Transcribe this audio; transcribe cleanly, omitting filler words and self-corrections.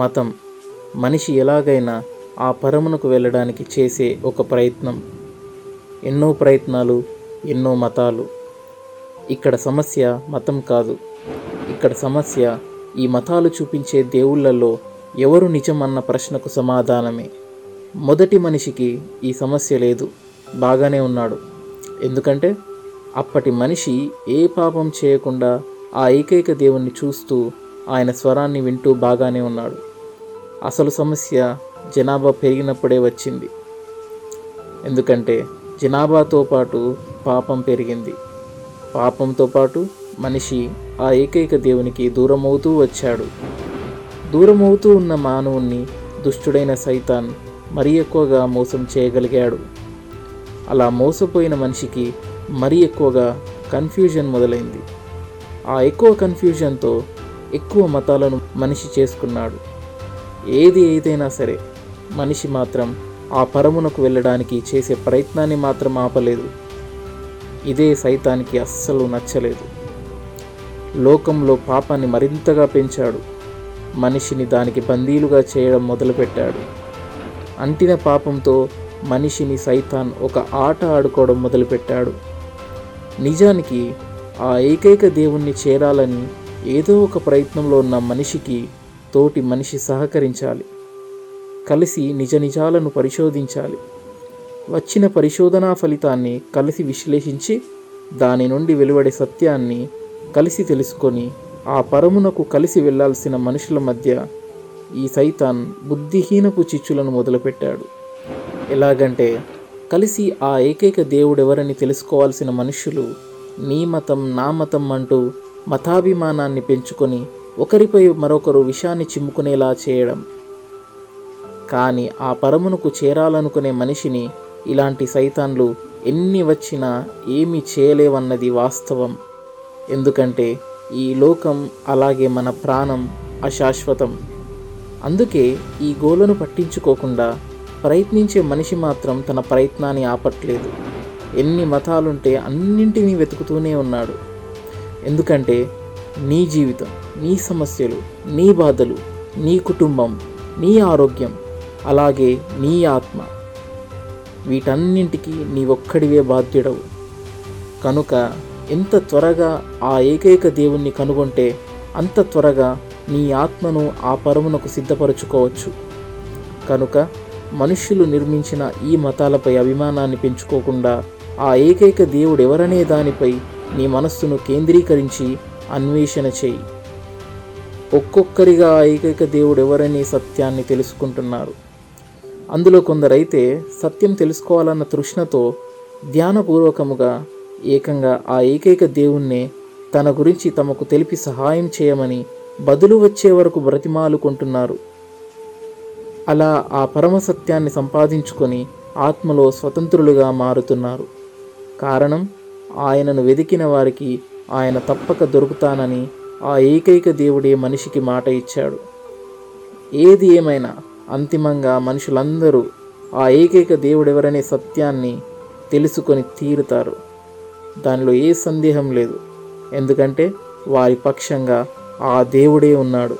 మతం మనిషి ఎలాగైనా ఆ పరమునకు వెళ్ళడానికి చేసే ఒక ప్రయత్నం. ఎన్నో ప్రయత్నాలు, ఎన్నో మతాలు. ఇక్కడ సమస్య మతం కాదు. ఇక్కడ సమస్య ఈ మతాలు చూపించే దేవుళ్ళలో ఎవరు నిజం అన్న ప్రశ్నకు సమాధానమే. మొదటి మనిషికి ఈ సమస్య లేదు, బాగానే ఉన్నాడు. ఎందుకంటే అప్పటి మనిషి ఏ పాపం చేయకుండా ఆ ఏకైక దేవుణ్ణి చూస్తూ ఆయన స్వరాన్ని వింటూ బాగానే ఉన్నాడు. అసలు సమస్య జనాభా పెరిగినప్పుడే వచ్చింది. ఎందుకంటే జనాభాతో పాటు పాపం పెరిగింది. పాపంతో పాటు మనిషి ఆ ఏకైక దేవునికి దూరమవుతూ వచ్చాడు. దూరమవుతూ ఉన్న మానవుణ్ణి దుష్టుడైన సైతాన్ మరీ ఎక్కువగా మోసం చేయగలిగాడు. అలా మోసపోయిన మనిషికి మరీ ఎక్కువగా కన్ఫ్యూజన్ మొదలైంది. ఆ ఎక్కువ కన్ఫ్యూజన్తో ఎక్కువ మతాలను మనిషి చేసుకున్నాడు. ఏదైనా సరే మనిషి మాత్రం ఆ పరమునకు వెళ్ళడానికి చేసే ప్రయత్నాన్ని మాత్రం ఆపలేదు. ఇదే సైతానికి అస్సలు నచ్చలేదు. లోకంలో పాపాన్ని మరింతగా పెంచాడు. మనిషిని దానికి బందీలుగా చేయడం మొదలుపెట్టాడు. అంటిన పాపంతో మనిషిని సైతాన్ ఒక ఆట ఆడుకోవడం మొదలుపెట్టాడు. నిజానికి ఆ ఏకైక దేవుణ్ణి చేరాలని ఏదో ఒక ప్రయత్నంలో ఉన్న మనిషికి తోటి మనిషి సహకరించాలి. కలిసి నిజాలను పరిశోధించాలి. వచ్చిన పరిశోధనా ఫలితాన్ని కలిసి విశ్లేషించి దాని నుండి వెలువడే సత్యాన్ని కలిసి తెలుసుకొని ఆ పరమునకు కలిసి వెళ్లాల్సిన మనుషుల మధ్య ఈ సైతాన్ బుద్ధిహీనపు చిచ్చులను మొదలుపెట్టాడు. ఎలాగంటే, కలిసి ఆ ఏకైక దేవుడెవరని తెలుసుకోవాల్సిన మనుషులు నీ మతం నా మతం అంటూ మతాభిమానాన్ని పెంచుకొని ఒకరిపై మరొకరు విషాన్ని చిమ్ముకునేలా చేయడం. కానీ ఆ పరమునకు చేరాలనుకునే మనిషిని ఇలాంటి సైతాన్లు ఎన్ని వచ్చినా ఏమీ చేయలేవన్నది వాస్తవం. ఎందుకంటే ఈ లోకం అలాగే మన ప్రాణం అశాశ్వతం. అందుకే ఈ గోలను పట్టించుకోకుండా ప్రయత్నించే మనిషి మాత్రం తన ప్రయత్నాన్ని ఆపట్లేదు. ఎన్ని మతాలుంటే అన్నింటినీ వెతుకుతూనే ఉన్నాడు. ఎందుకంటే నీ జీవితం, నీ సమస్యలు, నీ బాధలు, నీ కుటుంబం, నీ ఆరోగ్యం, అలాగే నీ ఆత్మ, వీటన్నింటికి నీ ఒక్కడివే బాధ్యుడవు. కనుక ఎంత త్వరగా ఆ ఏకైక దేవుణ్ణి కనుగొంటే అంత త్వరగా నీ ఆత్మను ఆ పరమునకు సిద్ధపరచుకోవచ్చు. కనుక మనుష్యులు నిర్మించిన ఈ మతాలపై అభిమానాన్ని పెంచుకోకుండా ఆ ఏకైక దేవుడెవరనే దానిపై నీ మనస్సును కేంద్రీకరించి అన్వేషణ చేయి. ఒక్కొక్కరిగా ఏకైక దేవుడెవరనే సత్యాన్ని తెలుసుకుంటున్నారు. అందులో కొందరైతే సత్యం తెలుసుకోవాలన్న తృష్ణతో ధ్యానపూర్వకముగా ఏకంగా ఆ ఏకైక దేవుణ్ణే తన గురించి తమకు తెలిపి సహాయం చేయమని బదులు వచ్చే వరకు బ్రతిమాలుకుంటున్నారు. అలా ఆ పరమసత్యాన్ని సంపాదించుకొని ఆత్మలో స్వతంత్రులుగా మారుతున్నారు. కారణం, ఆయనను వెదికిన వారికి ఆయన తప్పక దొరుకుతానని ఆ ఏకైక దేవుడే మనిషికి మాట ఇచ్చాడు. ఏది ఏమైనా అంతిమంగా మనుషులందరూ ఆ ఏకైక దేవుడెవరనే సత్యాన్ని తెలుసుకొని తీరుతారు. దానిలో ఏ సందేహం లేదు. ఎందుకంటే వారి పక్షంగా ఆ దేవుడే ఉన్నాడు.